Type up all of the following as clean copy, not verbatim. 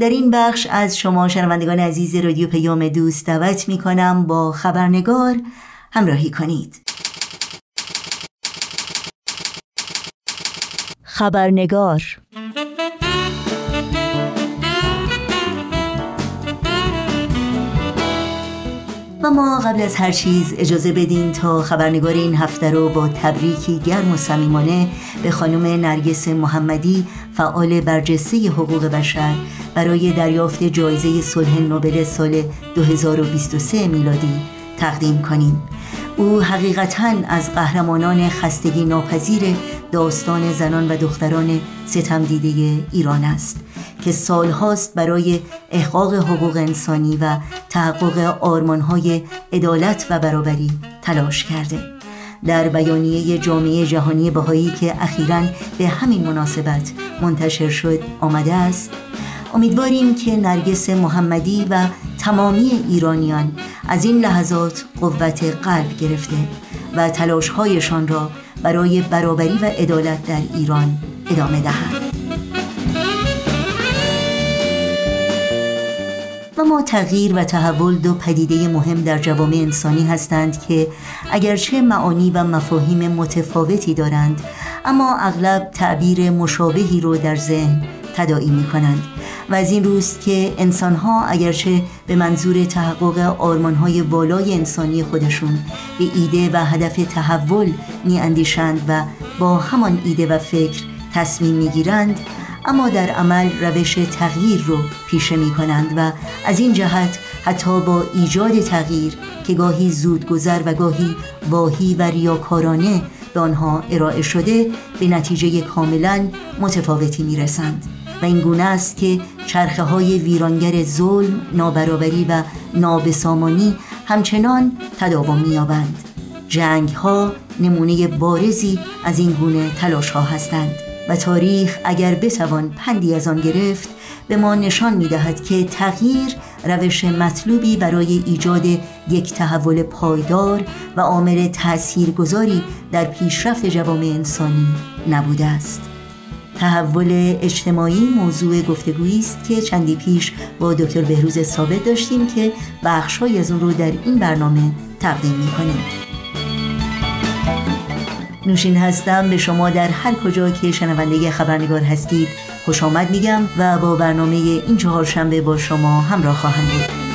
در این بخش از شما شنوندگان عزیز رادیو پیام دوست دعوت می‌کنم با خبرنگار همراهی کنید. خبرنگار. و ما قبل از هر چیز اجازه بدین تا خبرنگار این هفته رو با تبریکی گرم و صمیمانه به خانم نرگس محمدی، فعال برجسته حقوق بشر، برای دریافت جایزه صلح نوبل سال 2023 میلادی تقدیم کنیم. او حقیقتاً از قهرمانان خستگی ناپذیر داستان زنان و دختران ستمدیده ایران است که سالهاست برای احقاق حقوق انسانی و تحقق آرمانهای عدالت و برابری تلاش کرده. در بیانیه جامعه جهانی بهایی که اخیراً به همین مناسبت منتشر شد آمده است: امیدواریم که نرگس محمدی و تمامی ایرانیان از این لحظات قوت قلب گرفته و تلاش‌هایشان را برای برابری و عدالت در ایران ادامه دهند. و ما تغییر و تحول دو پدیده مهم در جوامع انسانی هستند که اگرچه معانی و مفاهیم متفاوتی دارند، اما اغلب تعبیر مشابهی را در ذهن تداعی می‌کنند. و از این روست که انسان‌ها اگرچه به منظور تحقق آرمان‌های والای انسانی خودشون به ایده و هدف تحول می‌اندیشند و با همان ایده و فکر تصمیم می‌گیرند، اما در عمل روش تغییر رو پیشه می‌کنند و از این جهت حتی با ایجاد تغییر که گاهی زودگذر و گاهی واهی و ریاکارانه به آنها ارائه شده، به نتیجه کاملاً متفاوتی می‌رسند. و این گونه است که چرخه های ویرانگر ظلم، نابرابری و نابسامانی همچنان تداوم می‌یابند. جنگ ها نمونه بارزی از این گونه تلاش ها هستند و تاریخ اگر بتوان پندی از آن گرفت، به ما نشان می‌دهد که تغییر روش مطلوبی برای ایجاد یک تحول پایدار و عامل تأثیرگذاری در پیشرفت جوامع انسانی نبوده است. تحول اجتماعی موضوع گفتگویی است که چندی پیش با دکتر بهروز ثابت داشتیم که بخش‌های از اون رو در این برنامه تقدیم می‌کنیم. نوشین هستم، به شما در هر کجا که شنونده خبرنگار هستید خوش آمد میگم و با برنامه این چهارشنبه با شما همراه خواهم بود.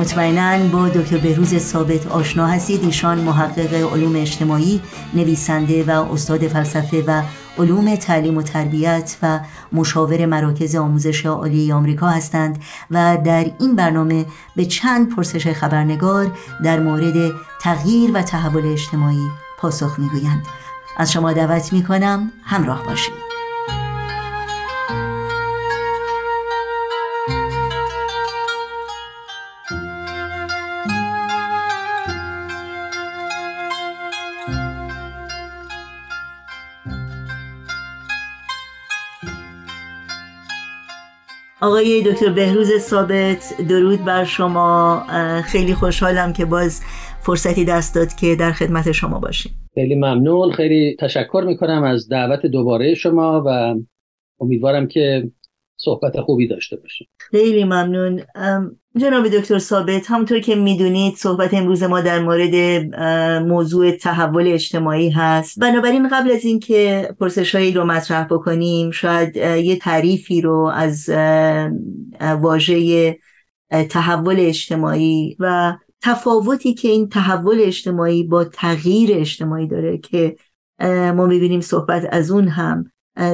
مطمئناً با دکتر بهروز ثابت آشنا هستید. ایشان محقق علوم اجتماعی، نویسنده و استاد فلسفه و علوم تعلیم و تربیت و مشاور مراکز آموزش عالی آمریکا هستند و در این برنامه به چند پرسش خبرنگار در مورد تغییر و تحول اجتماعی پاسخ می‌گویند. از شما دعوت می‌کنم همراه باشید. آقای دکتر بهروز ثابت، درود بر شما. خیلی خوشحالم که باز فرصتی دست داد که در خدمت شما باشیم. خیلی ممنون، خیلی تشکر میکنم از دعوت دوباره شما و امیدوارم که صحبت خوبی داشته باشیم. خیلی ممنون. جناب دکتر ثابت، همونطور که میدونید صحبت امروز ما در مورد موضوع تحول اجتماعی هست. بنابراین قبل از این که پرسش‌هایی رو مطرح بکنیم، شاید یه تعریفی رو از واژه تحول اجتماعی و تفاوتی که این تحول اجتماعی با تغییر اجتماعی داره که ما میبینیم صحبت از اون هم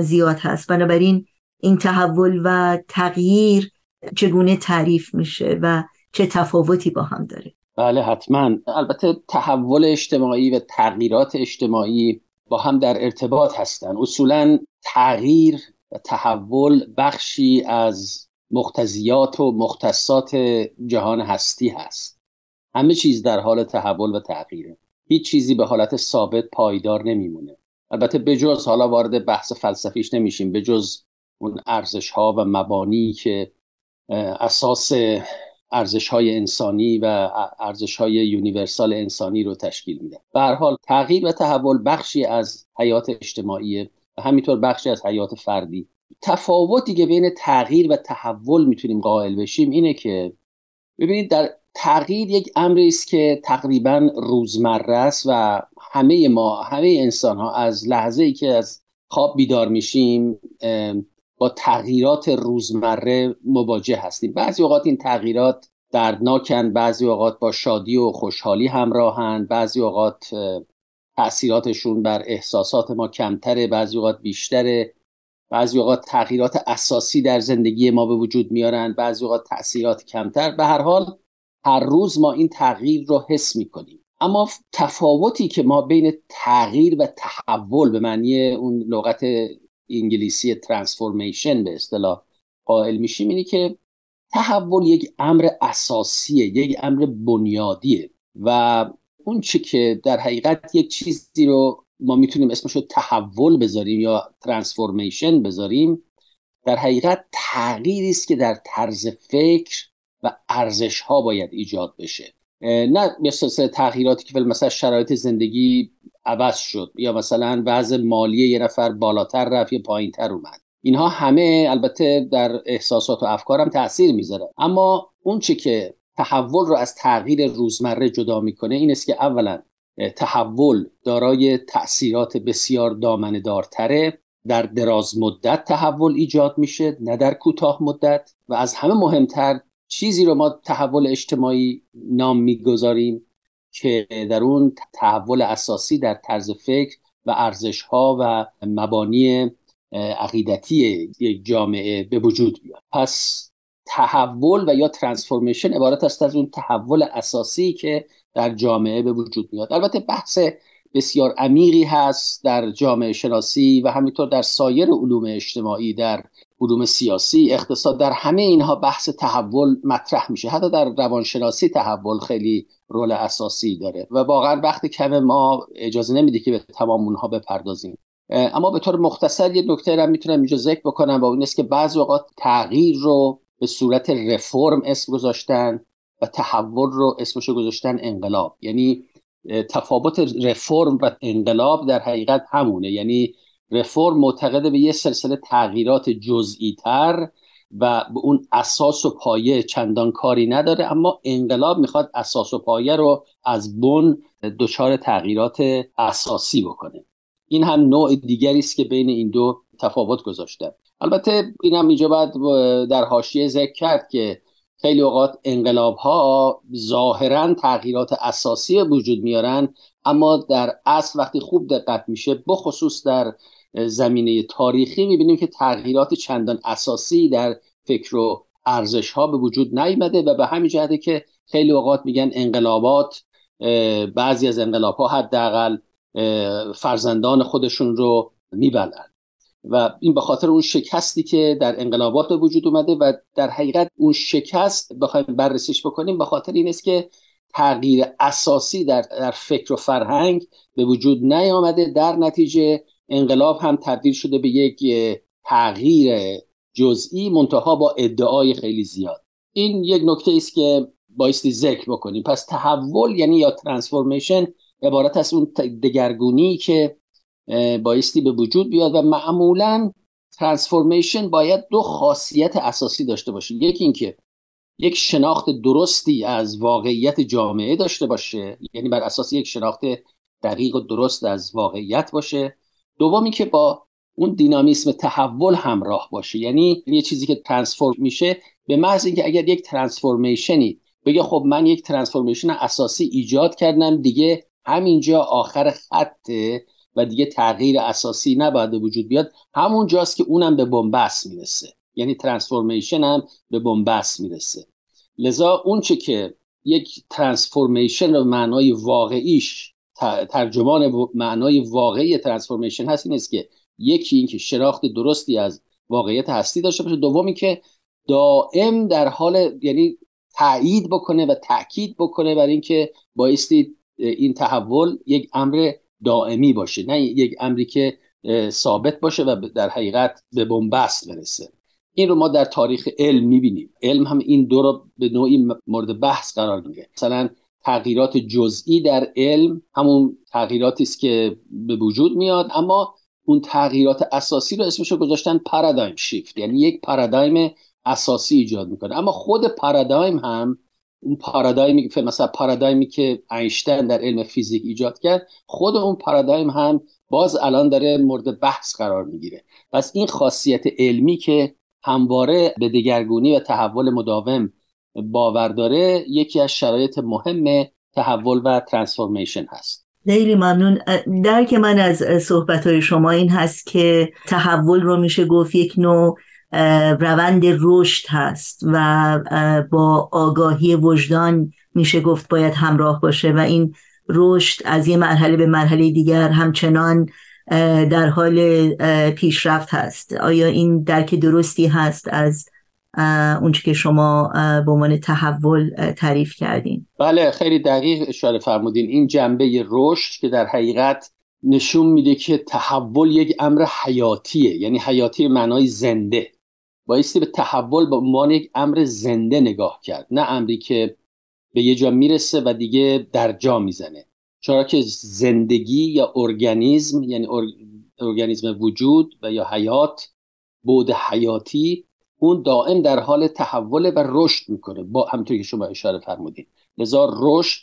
زیاد هست. بنابراین این تحول و تغییر چگونه تعریف میشه و چه تفاوتی با هم داره؟ بله حتما. البته تحول اجتماعی و تغییرات اجتماعی با هم در ارتباط هستند. اصولا تغییر و تحول بخشی از مقتضیات و مختصات جهان هستی هست. همه چیز در حال تحول و تغییره. هیچ چیزی به حالت ثابت پایدار نمیمونه. البته بجز، حالا وارد بحث فلسفیش نمیشیم، بجز اون ارزش‌ها و مبانی که اساس ارزش‌های انسانی و ارزش‌های یونیورسال انسانی رو تشکیل میده. به هر حال تغییر و تحول بخشی از حیات اجتماعی و همینطور بخشی از حیات فردی تفاوتی که بین تغییر و تحول میتونیم قائل بشیم اینه که ببینید در تغییر یک امری است که تقریبا روزمره است و همه انسان ها از لحظه‌ای که از خواب بیدار میشیم با تغییرات روزمره مواجه هستیم. بعضی اوقات این تغییرات دردناکن، بعضی اوقات با شادی و خوشحالی همراهن، بعضی اوقات تأثیراتشون بر احساسات ما کمتره، بعضی اوقات بیشتره، بعضی اوقات تغییرات اساسی در زندگی ما به وجود میارن، بعضی اوقات تأثیرات کمتر. به هر حال هر روز ما این تغییر رو حس میکنیم. اما تفاوتی که ما بین تغییر و تحول به معنی اون لغت انگلیسی ترانسفورمیشن به اصطلاح قائل میشیم اینه که تحول یک امر اساسیه، یک امر بنیادیه و اون چی که در حقیقت یک چیزی رو ما میتونیم اسمشو تحول بذاریم یا ترانسفورمیشن بذاریم، در حقیقت تغییری است که در طرز فکر و ارزش ها باید ایجاد بشه. نه مثلا تغییراتی که مثلا شرایط زندگی عوض شد یا مثلا وضع مالی یه نفر بالاتر رفت یا پایینتر اومد. اینها همه البته در احساسات و افکارم تأثیر میذاره، اما اون چی که تحول رو از تغییر روزمره جدا میکنه این است که اولا تحول دارای تأثیرات بسیار دامنه دارتره، در دراز مدت تحول ایجاد میشه نه در کوتاه مدت، و از همه مهمتر چیزی رو ما تحول اجتماعی نام میگذاریم که در اون تحول اساسی در طرز فکر و ارزش‌ها و مبانی عقیدتی یک جامعه به وجود میاد. پس تحول و یا ترانسفورمیشن عبارت است از اون تحول اساسی که در جامعه به وجود میاد. البته بحث بسیار عمیقی هست در جامعه شناسی و همینطور در سایر علوم اجتماعی، در علوم سیاسی، اقتصاد، در همه اینها بحث تحول مطرح میشه. حتی در روانشناسی تحول خیلی رول اساسی داره و واقعا وقت کم ما اجازه نمیده که به تمام اونها بپردازیم. اما به طور مختصر یه نکته رو میتونم اینجا ذکر بکنم و اون است که بعضی اوقات تغییر رو به صورت رفرم اسم گذاشتن و تحول رو اسمشو گذاشتن انقلاب. یعنی تفاوت رفرم و انقلاب در حقیقت همونه، یعنی رفرم معتقده به یه سلسله تغییرات جزئی تر و به اون اساس و پایه چندان کاری نداره، اما انقلاب میخواد اساس و پایه رو از بن دچار تغییرات اساسی بکنه. این هم نوع دیگری است که بین این دو تفاوت گذاشتن. البته این هم اینجا باید در حاشیه ذکر کرد که خیلی اوقات انقلاب ها ظاهرا تغییرات اساسی وجود میارن، اما در اصل وقتی خوب دقت میشه بخصوص در زمینه تاریخی میبینیم که تغییرات چندان اساسی در فکر و ارزش ها به وجود نیامده و به همین جهته که خیلی اوقات میگن انقلابات، بعضی از انقلاب ها حداقل فرزندان خودشون رو میبلند و این به خاطر اون شکستی که در انقلابات به وجود اومده و در حقیقت اون شکست بخوایم بررسیش بکنیم به خاطر این است که تغییر اساسی در فکر و فرهنگ به وجود نیامده، در نتیجه انقلاب هم تبدیل شده به یک تغییر جزئی منتها با ادعای خیلی زیاد. این یک نکته است که بایستی ذکر بکنیم. پس تحول یعنی یا ترانسفورمیشن عبارت از اون دگرگونی که بایستی به وجود بیاد و معمولاً ترانسفورمیشن باید دو خاصیت اساسی داشته باشه. یکی این که یک شناخت درستی از واقعیت جامعه داشته باشه، یعنی بر اساس یک شناخت دقیق و درست از واقعیت باشه. دومی که با اون دینامیسم تحول همراه باشه، یعنی یه چیزی که ترانسفورم میشه به محض اینکه اگر یک ترانسفورمیشنی بگه خب من یک ترانسفورمیشن اساسی ایجاد کردم دیگه همینجا آخر خطه و دیگه تغییر اساسی نباید به وجود بیاد، همون جاست که اونم به بنبست میرسه، یعنی ترانسفورمیشن هم به بنبست میرسه. لذا اون چه که یک ترانسفورمیشن رو معنای واقعیش ترجمان معنای واقعی ترانسفورمیشن هست این است که یکی این که شناخت درستی از واقعیت هستی داشته باشه، دومی که دائم در حال یعنی تأیید بکنه و تأکید بکنه بر اینکه بایستی این تحول یک امر دائمی باشه، نه یک امری که ثابت باشه و در حقیقت به بنبست برسه. این رو ما در تاریخ علم می‌بینیم. علم هم این دو رو به نوعی مورد بحث قرار میده. مثلا تغییرات جزئی در علم همون تغییراتی است که به وجود میاد، اما اون تغییرات اساسی رو اسمش رو گذاشتن پارادایم شیفت، یعنی یک پارادایم اساسی ایجاد میکنه. اما خود پارادایم هم اون پارادایمی که مثلا پارادایمی که اینشتین در علم فیزیک ایجاد کرد، خود اون پارادایم هم باز الان داره مورد بحث قرار میگیره. پس این خاصیت علمی که همواره به دگرگونی و تحول مداوم باور داره یکی از شرایط مهم تحول و ترانسفورمیشن هست. خیلی ممنون. درک من از صحبت‌های شما این هست که تحول رو میشه گفت یک نوع روند رشد هست و با آگاهی وجدان میشه گفت باید همراه باشه و این رشد از یه مرحله به مرحله دیگر همچنان در حال پیشرفت هست. آیا این درک درستی هست از اونچه که شما به عنوان تحول تعریف کردین؟ بله، خیلی دقیق اشاره فرمودین. این جنبه رشد که در حقیقت نشون میده که تحول یک امر حیاتیه، یعنی حیاتی معنای زنده. بایستی به تحول به عنوان یک امر زنده نگاه کرد، نه امری که به یه جا میرسه و دیگه در جا میزنه. چرا که زندگی یا ارگانیسم، یعنی ارگانیسم وجود و یا حیات، بود حیاتی اون دائم در حال تحول و رشد میکنه، با همونطور که شما اشاره فرمودین. لذا رشد،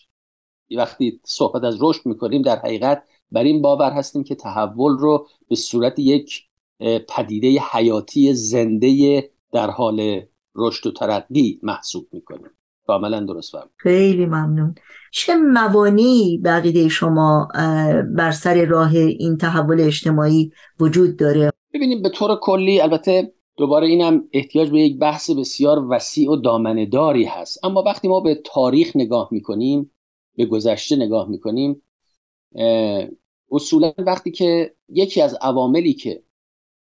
وقتی صحبت از رشد میکنیم در حقیقت بر این باور هستیم که تحول رو به صورت یک پدیده حیاتی زنده در حال رشد و ترقی محسوب میکنیم. کاملا درست فهمید. خیلی ممنون. چه موانعی به عقیده شما بر سر راه این تحول اجتماعی وجود داره؟ ببینیم به طور کلی، البته دوباره اینم احتیاج به یک بحث بسیار وسیع و دامنه‌داری هست، اما وقتی ما به تاریخ نگاه میکنیم، به گذشته نگاه میکنیم، اصولا وقتی که یکی از عواملی که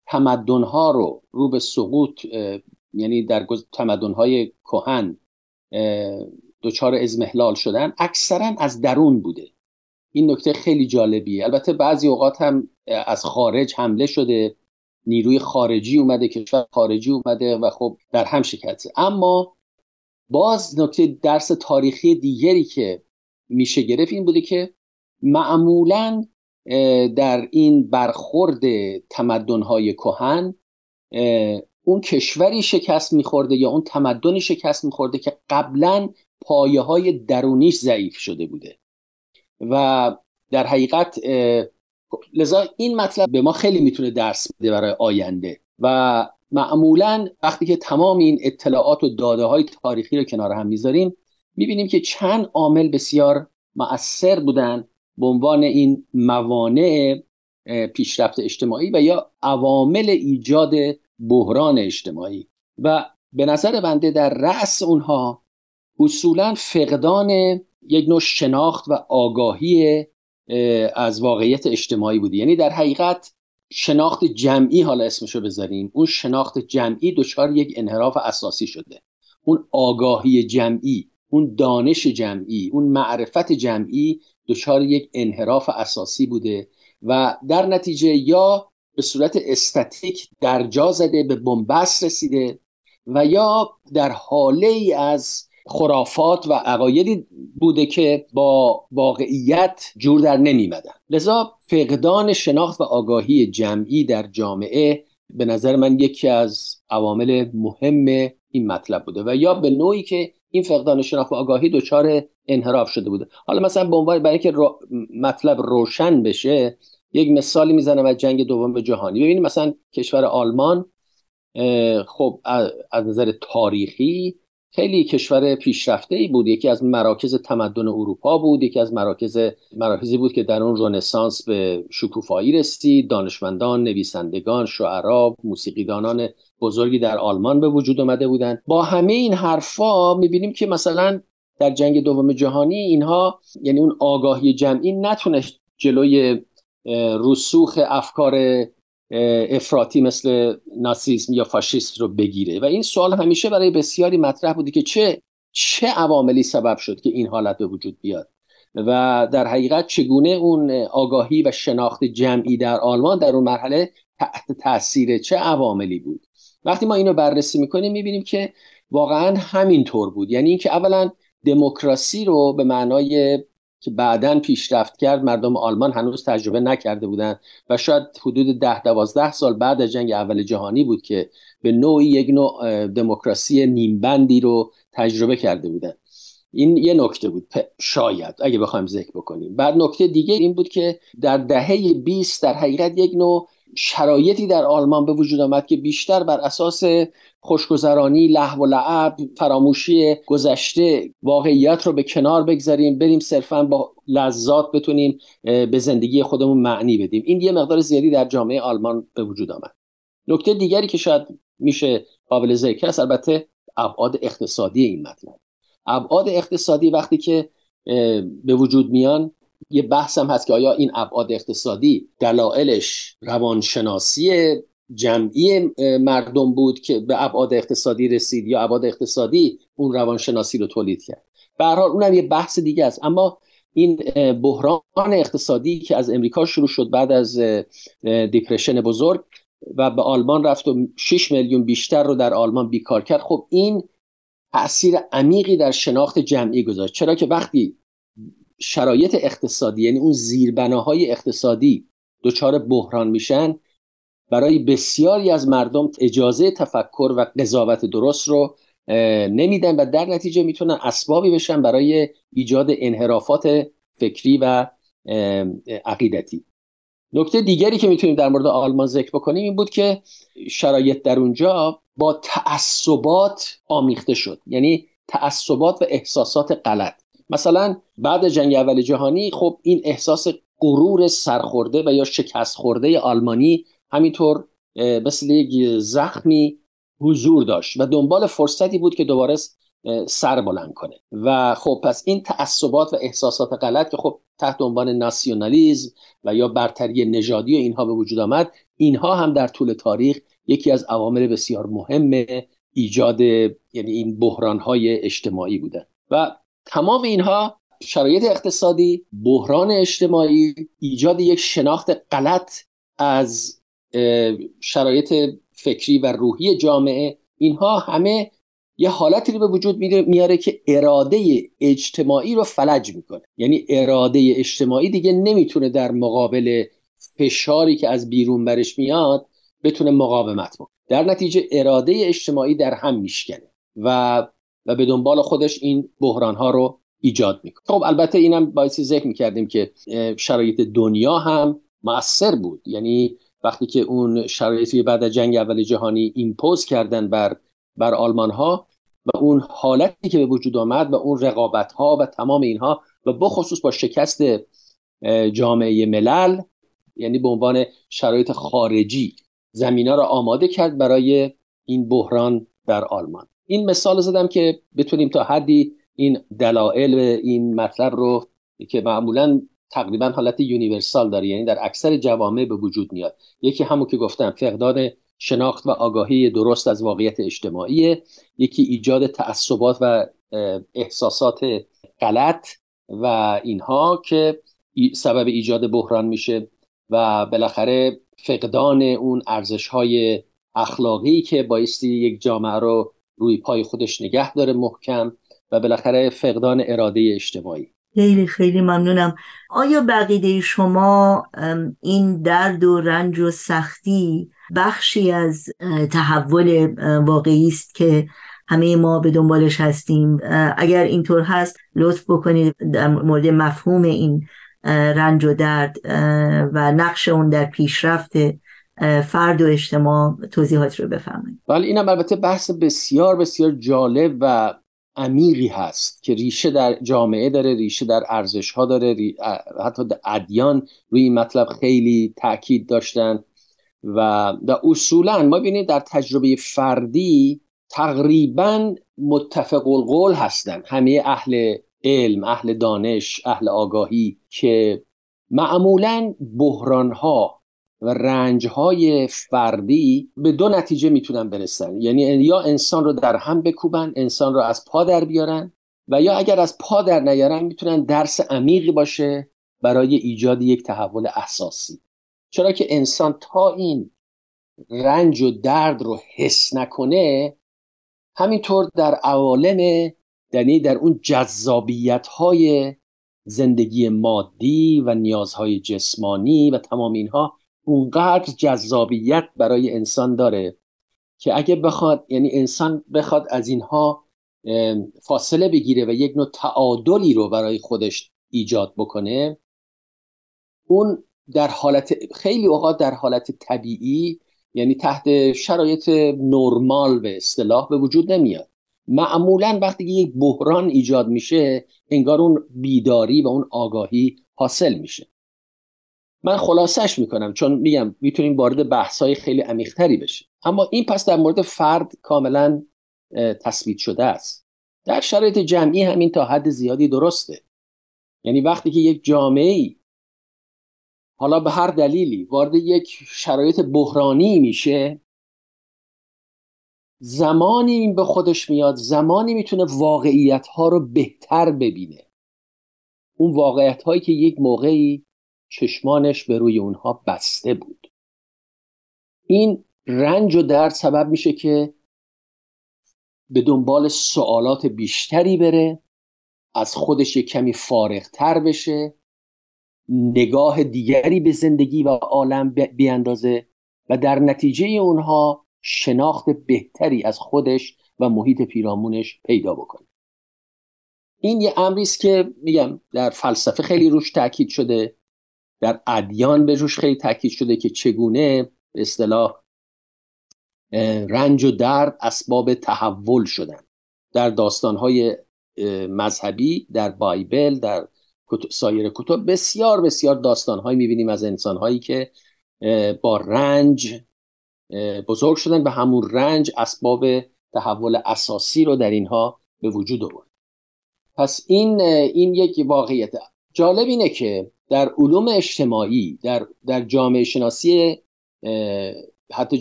تمدن‌ها رو به سقوط، یعنی در تمدن‌های کهن دچار اضمحلال شدن، اکثرا از درون بوده. این نکته خیلی جالبیه. البته بعضی اوقات هم از خارج حمله شده، نیروی خارجی اومده، کشور خارجی اومده و خب در هم شکسته. اما باز نکته درس تاریخی دیگری که میشه گرفت این بوده که معمولاً در این برخورد تمدن‌های کهن اون کشوری شکست می‌خورده یا اون تمدنی شکست می‌خورده که قبلاً پایه‌های درونیش ضعیف شده بوده و در حقیقت لذا این مطلب به ما خیلی میتونه درس بده برای آینده. و معمولاً وقتی که تمام این اطلاعات و داده‌های تاریخی رو کنار هم می‌ذاریم می‌بینیم که چند عامل بسیار مؤثر بودن به عنوان این موانع پیشرفت اجتماعی و یا عوامل ایجاد بحران اجتماعی. و به نظر بنده در رأس اونها اصولاً فقدان یک نوع شناخت و آگاهی از واقعیت اجتماعی بوده. یعنی در حقیقت شناخت جمعی، حالا اسمشو بذاریم، اون شناخت جمعی دچار یک انحراف اساسی شده. اون آگاهی جمعی، اون دانش جمعی، اون معرفت جمعی دچار یک انحراف اساسی بوده و در نتیجه یا به صورت استاتیک در جا زده، به بنبست رسیده و یا در حاله ای از خرافات و عقایدی بوده که با واقعیت جور در نمیمدن. لذا فقدان شناخت و آگاهی جمعی در جامعه به نظر من یکی از عوامل مهم این مطلب بوده و یا به نوعی که این فقدان شناخت و آگاهی دچار انحراف شده بوده. حالا مثلا به عنوان برای که مطلب روشن بشه یک مثالی میزنم از جنگ دوم جهانی. ببینید مثلا کشور آلمان خب از نظر تاریخی خیلی کشور پیشرفته‌ای بود، یکی از مراکز تمدن اروپا بود، یکی از مراکزی بود که در اون رنسانس به شکوفایی رسید، دانشمندان، نویسندگان، شاعران، موسیقیدانان بزرگی در آلمان به وجود آمده بودند. با همه این حرفا می‌بینیم که مثلا در جنگ دوم جهانی اینها، یعنی اون آگاهی جمعی نتونست جلوی رسوخ افکار افراطی مثل ناسیسم یا فاشیست رو بگیره و این سوال همیشه برای بسیاری مطرح بوده که چه عواملی سبب شد که این حالت به وجود بیاد و در حقیقت چگونه اون آگاهی و شناخت جمعی در آلمان در اون مرحله تحت تاثیر چه عواملی بود. وقتی ما اینو بررسی میکنیم میبینیم که واقعا همین طور بود. یعنی اینکه اولا دموکراسی رو به معنای که بعداً پیشرفت کرد مردم آلمان هنوز تجربه نکرده بودند و شاید حدود 10-12 سال بعد از جنگ اول جهانی بود که به نوعی یک نوع دموکراسی نیمبندی رو تجربه کرده بودند. این یه نکته بود شاید اگه بخوایم ذکر بکنیم. بعد نکته دیگه این بود که در دهه 20 در حقیقت یک نوع شرایطی در آلمان به وجود آمد که بیشتر بر اساس خوشگذرانی، لهو و لعب، فراموشی گذشته، واقعیت رو به کنار بگذاریم، بریم صرفاً با لذات بتونیم به زندگی خودمون معنی بدیم. این یه مقدار زیادی در جامعه آلمان به وجود آمد. نکته دیگری که شاید میشه قابل ذکر است البته ابعاد اقتصادی این مطلب. ابعاد اقتصادی وقتی که به وجود میان یه بحث هم هست که آیا این ابعاد اقتصادی دلایلش روانشناسی جمعی مردم بود که به ابعاد اقتصادی رسید یا ابعاد اقتصادی اون روانشناسی رو تولید کرد. به هر حال اونم یه بحث دیگه است. اما این بحران اقتصادی که از امریکا شروع شد بعد از دپرشن بزرگ و به آلمان رفت و 6 میلیون بیشتر رو در آلمان بیکار کرد، خب این تأثیر عمیقی در شناخت جمعی گذاشت. چرا که وقتی شرایط اقتصادی یعنی اون زیربناهای اقتصادی دچار بحران میشن، برای بسیاری از مردم اجازه تفکر و قضاوت درست رو نمیدن و در نتیجه میتونن اسبابی بشن برای ایجاد انحرافات فکری و عقیدتی. نکته دیگری که میتونیم در مورد آلمان ذکر بکنیم این بود که شرایط در اونجا با تعصبات آمیخته شد، یعنی تعصبات و احساسات غلط. مثلا بعد جنگ اول جهانی خب این احساس غرور سرخورده و یا شکست خورده آلمانی همینطور مثل یک زخمی حضور داشت و دنبال فرصتی بود که دوباره سر بلند کنه. و خب پس این تعصبات و احساسات غلط که خب تحت عنوان ناسیونالیسم و یا برتری نژادی و اینها به وجود آمد، اینها هم در طول تاریخ یکی از عوامل بسیار مهم ایجاد یعنی این بحران‌های اجتماعی بودن. و تمام اینها شرایط اقتصادی، بحران اجتماعی، ایجاد یک شناخت غلط از شرایط فکری و روحی جامعه، اینها همه یه حالتی رو به وجود میاره که اراده اجتماعی رو فلج میکنه. یعنی اراده اجتماعی دیگه نمیتونه در مقابل فشاری که از بیرون برش میاد بتونه مقاومت کنه. در نتیجه اراده اجتماعی در هم میشکنه و به دنبال خودش این بحران‌ها رو ایجاد میکنه. خب البته اینم باعث ذکر میکردیم که شرایط دنیا هم مؤثر بود. یعنی وقتی که اون شرایطی بعد از جنگ اول جهانی ایمپوز کردن بر آلمان‌ها و اون حالتی که به وجود آمد و اون رقابت‌ها و تمام اینها و بخصوص با شکست جامعه ملل، یعنی به عنوان شرایط خارجی زمینا را آماده کرد برای این بحران در آلمان. این مثال زدم که بتونیم تا حدی این دلایل این مطلب رو که معمولاً تقریباً حالت یونیورسال داره، یعنی در اکثر جوامع به وجود میاد. یکی همون که گفتم فقدان شناخت و آگاهی درست از واقعیت اجتماعی، یکی ایجاد تعصبات و احساسات غلط و اینها که سبب ایجاد بحران میشه و بالاخره فقدان اون ارزش‌های اخلاقی که بایستی یک جامعه رو روی پای خودش نگه داره محکم و بالاخره فقدان اراده اجتماعی. خیلی خیلی ممنونم. آیا بقیده شما این درد و رنج و سختی بخشی از تحول واقعی است که همه ما به دنبالش هستیم؟ اگر اینطور هست لطف بکنید در مورد مفهوم این رنج و درد و نقش اون در پیشرفت فرد و اجتماع توضیحات رو بفرمایید. ولی اینم البته بحث بسیار بسیار جالب و عمیقی هست که ریشه در جامعه داره، ریشه در ارزش‌ها داره، حتی ادیان روی این مطلب خیلی تاکید داشتن و اصولا ما ببینیم در تجربه فردی تقریبا متفق القول هستن همه اهل علم، اهل دانش، اهل آگاهی که معمولا بحران‌ها و رنج‌های فردی به دو نتیجه میتونن برسن، یعنی یا انسان رو در هم بکوبن، انسان رو از پا در بیارن، و یا اگر از پا در نیارن میتونن درس عمیقی باشه برای ایجاد یک تحول اساسی. چرا که انسان تا این رنج و درد رو حس نکنه، همینطور در عوالم در اون جذابیت‌های زندگی مادی و نیازهای جسمانی و تمام اینها اونقدر جذابیت برای انسان داره که اگه بخواد، یعنی انسان بخواد از اینها فاصله بگیره و یک نوع تعادلی رو برای خودش ایجاد بکنه، اون در حالت خیلی اوقات در حالت طبیعی، یعنی تحت شرایط نرمال به اصطلاح، به وجود نمیاد. معمولا وقتی که یک بحران ایجاد میشه انگار اون بیداری و اون آگاهی حاصل میشه. من خلاصش میکنم چون میگم میتونیم وارد بحث‌های خیلی عمیق‌تری بشیم، اما این پس در مورد فرد کاملا تثبیت شده است. در شرایط جمعی همین تا حد زیادی درسته. یعنی وقتی که یک جامعه حالا به هر دلیلی وارد یک شرایط بحرانی میشه، زمانی به خودش میاد، زمانی میتونه واقعیت‌ها رو بهتر ببینه، اون واقعیت‌هایی که یک موقعی چشمانش به روی اونها بسته بود. این رنج و درد سبب میشه که به دنبال سوالات بیشتری بره، از خودش یک کمی فارغ‌تر بشه، نگاه دیگری به زندگی و عالم بیاندازه و در نتیجه اونها شناخت بهتری از خودش و محیط پیرامونش پیدا بکنه. این یه امریست که میگم در فلسفه خیلی روش تاکید شده، در ادیان به روش خیلی تاکید شده که چگونه به اصطلاح رنج و درد اسباب تحول شدن. در داستان‌های مذهبی، در بایبل، در سایر کتب بسیار بسیار داستان‌هایی می‌بینیم از انسان‌هایی که با رنج بزرگ شدن و همون رنج اسباب تحول اساسی رو در اینها به وجود آورد. پس این یک واقعیت. جالب اینه که در علوم اجتماعی، در جامعه شناسی، حتی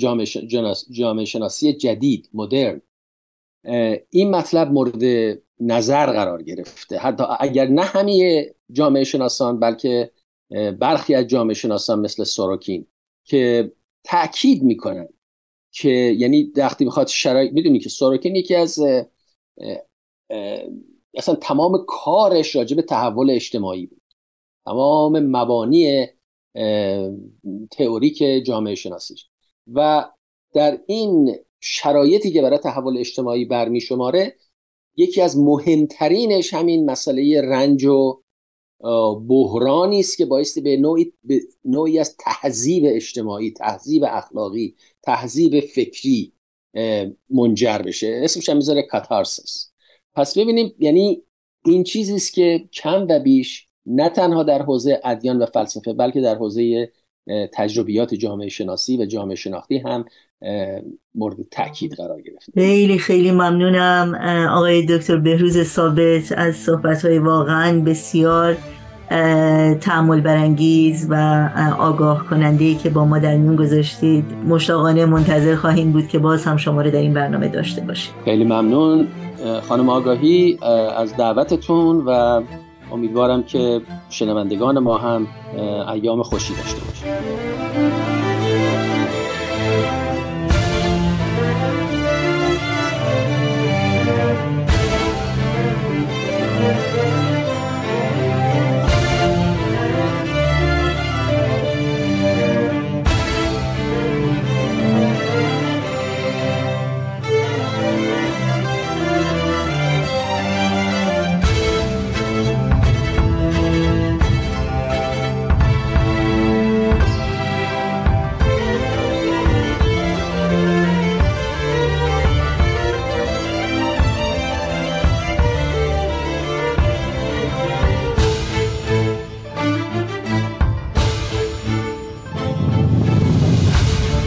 جامعه شناسی جدید مدرن، این مطلب مورد نظر قرار گرفته. حتی اگر نه همه جامعه شناسان بلکه برخی از جامعه شناسان مثل ساروکین که تأکید میکنن که، یعنی وقتی بخواد شرایط، میدونی که ساروکین یکی از اصلا تمام کارش راجع به تحول اجتماعی بود. تمام مبانی تئوریک جامعه شناسیش و در این شرایطی که برای تحول اجتماعی برمی شماره، یکی از مهمترینش همین مسئله رنج و بحرانی است که باعث به نوعی از تهذیب اجتماعی، تهذیب اخلاقی، تهذیب فکری منجر بشه. اسمش هم میذاره کاتارسیس. پس ببینیم، یعنی این چیزی است که کم و بیش نه تنها در حوزه ادیان و فلسفه بلکه در حوزه تجربیات جامعه شناسی و جامعه شناختی هم مورد تأکید قرار گرفت. خیلی خیلی ممنونم آقای دکتر بهروز ثابت از صحبت‌های واقعاً بسیار تأمل برانگیز و آگاه کننده‌ای که با ما در میون گذاشتید. مشتاقانه منتظر خواهیم بود که باز هم شما رو در این برنامه داشته باشید. خیلی ممنون خانم آگاهی از دعوتتون و امیدوارم که شنوندگان ما هم ایام خوشی داشته باشند.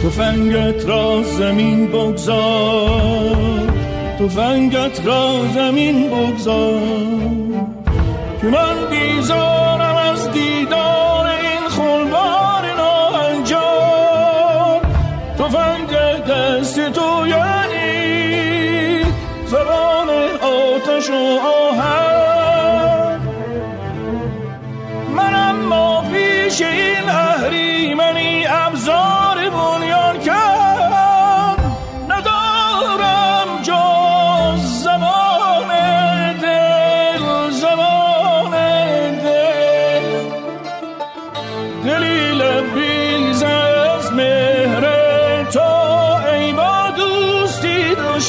تفنگت را زمین بگذار که من بیزارم از دیدار این خلوار ناهنجار. تفنگ دست تو یعنی زبان آتش و آهن من، اما پیش این اهریمنی ابزار بنیان کرد.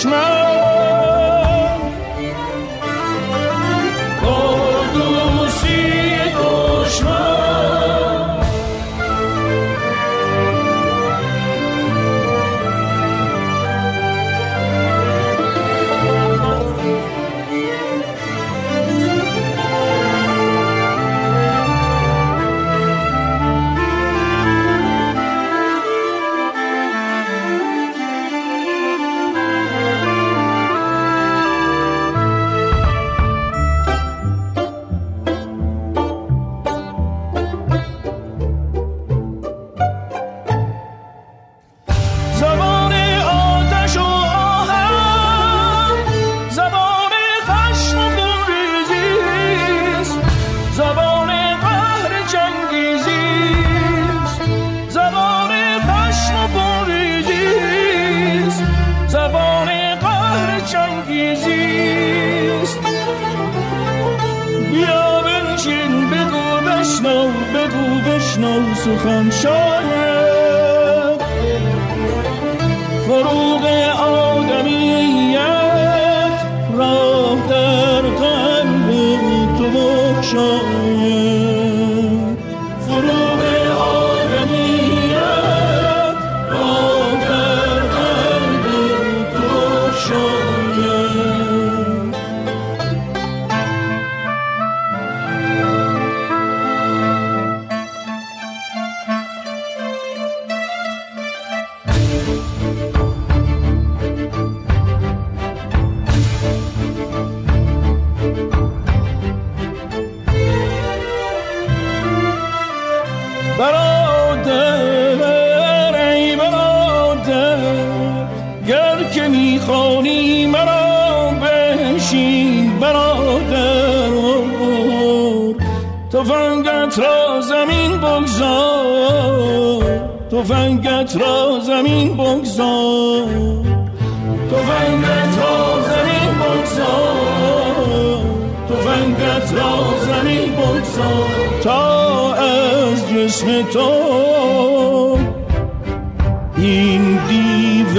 دشمن قدوسی دشمن سخن شاید فروغ آدمیت راه در قلب تو بخشاید فروغ آدمیت راه در قلب تو بخشاید تفنگت را زمین بگذار تا از جسم تو این دیو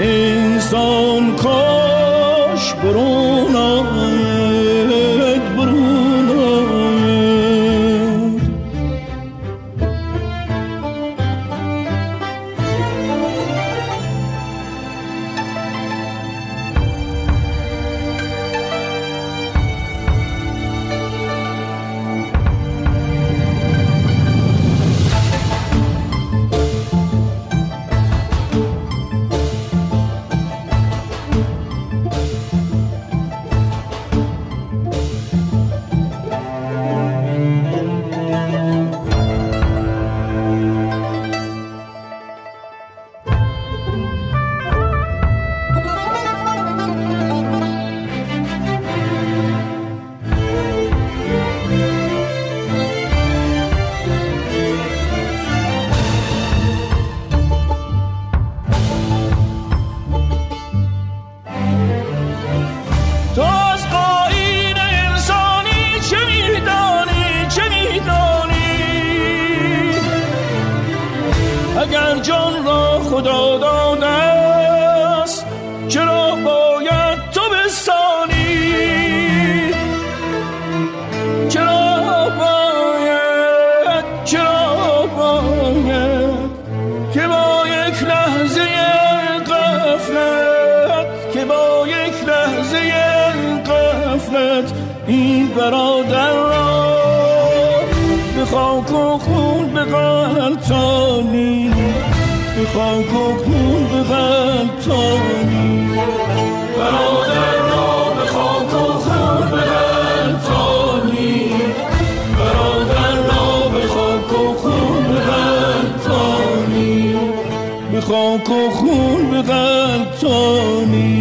انسان کاش برون آید برون آید برادر را به خاک و خون بغلتانی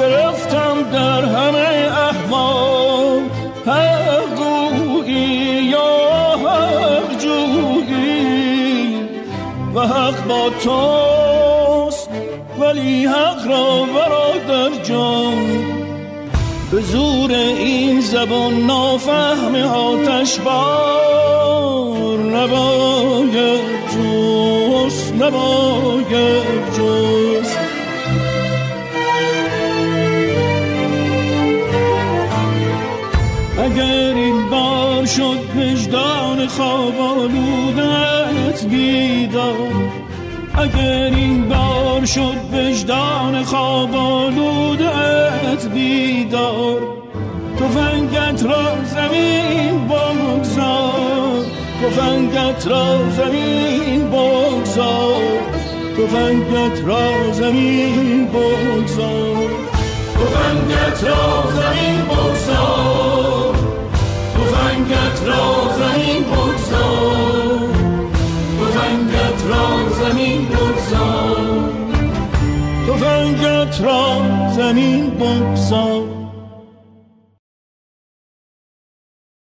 گرفتم در همه احوال، حق گویی یا حق جویی، و حق با توست ولی حق را برادر جان به زور این زبان نافهم آتش بار نباید جوست اگر این بار شد وجدان خواب آلودت بیدار، اگر این بار شد وجدان خواب آلودت بیدار، تفنگت را زمین بگذار تفنگت را زمین بگذار، تفنگت را زمین بگذار.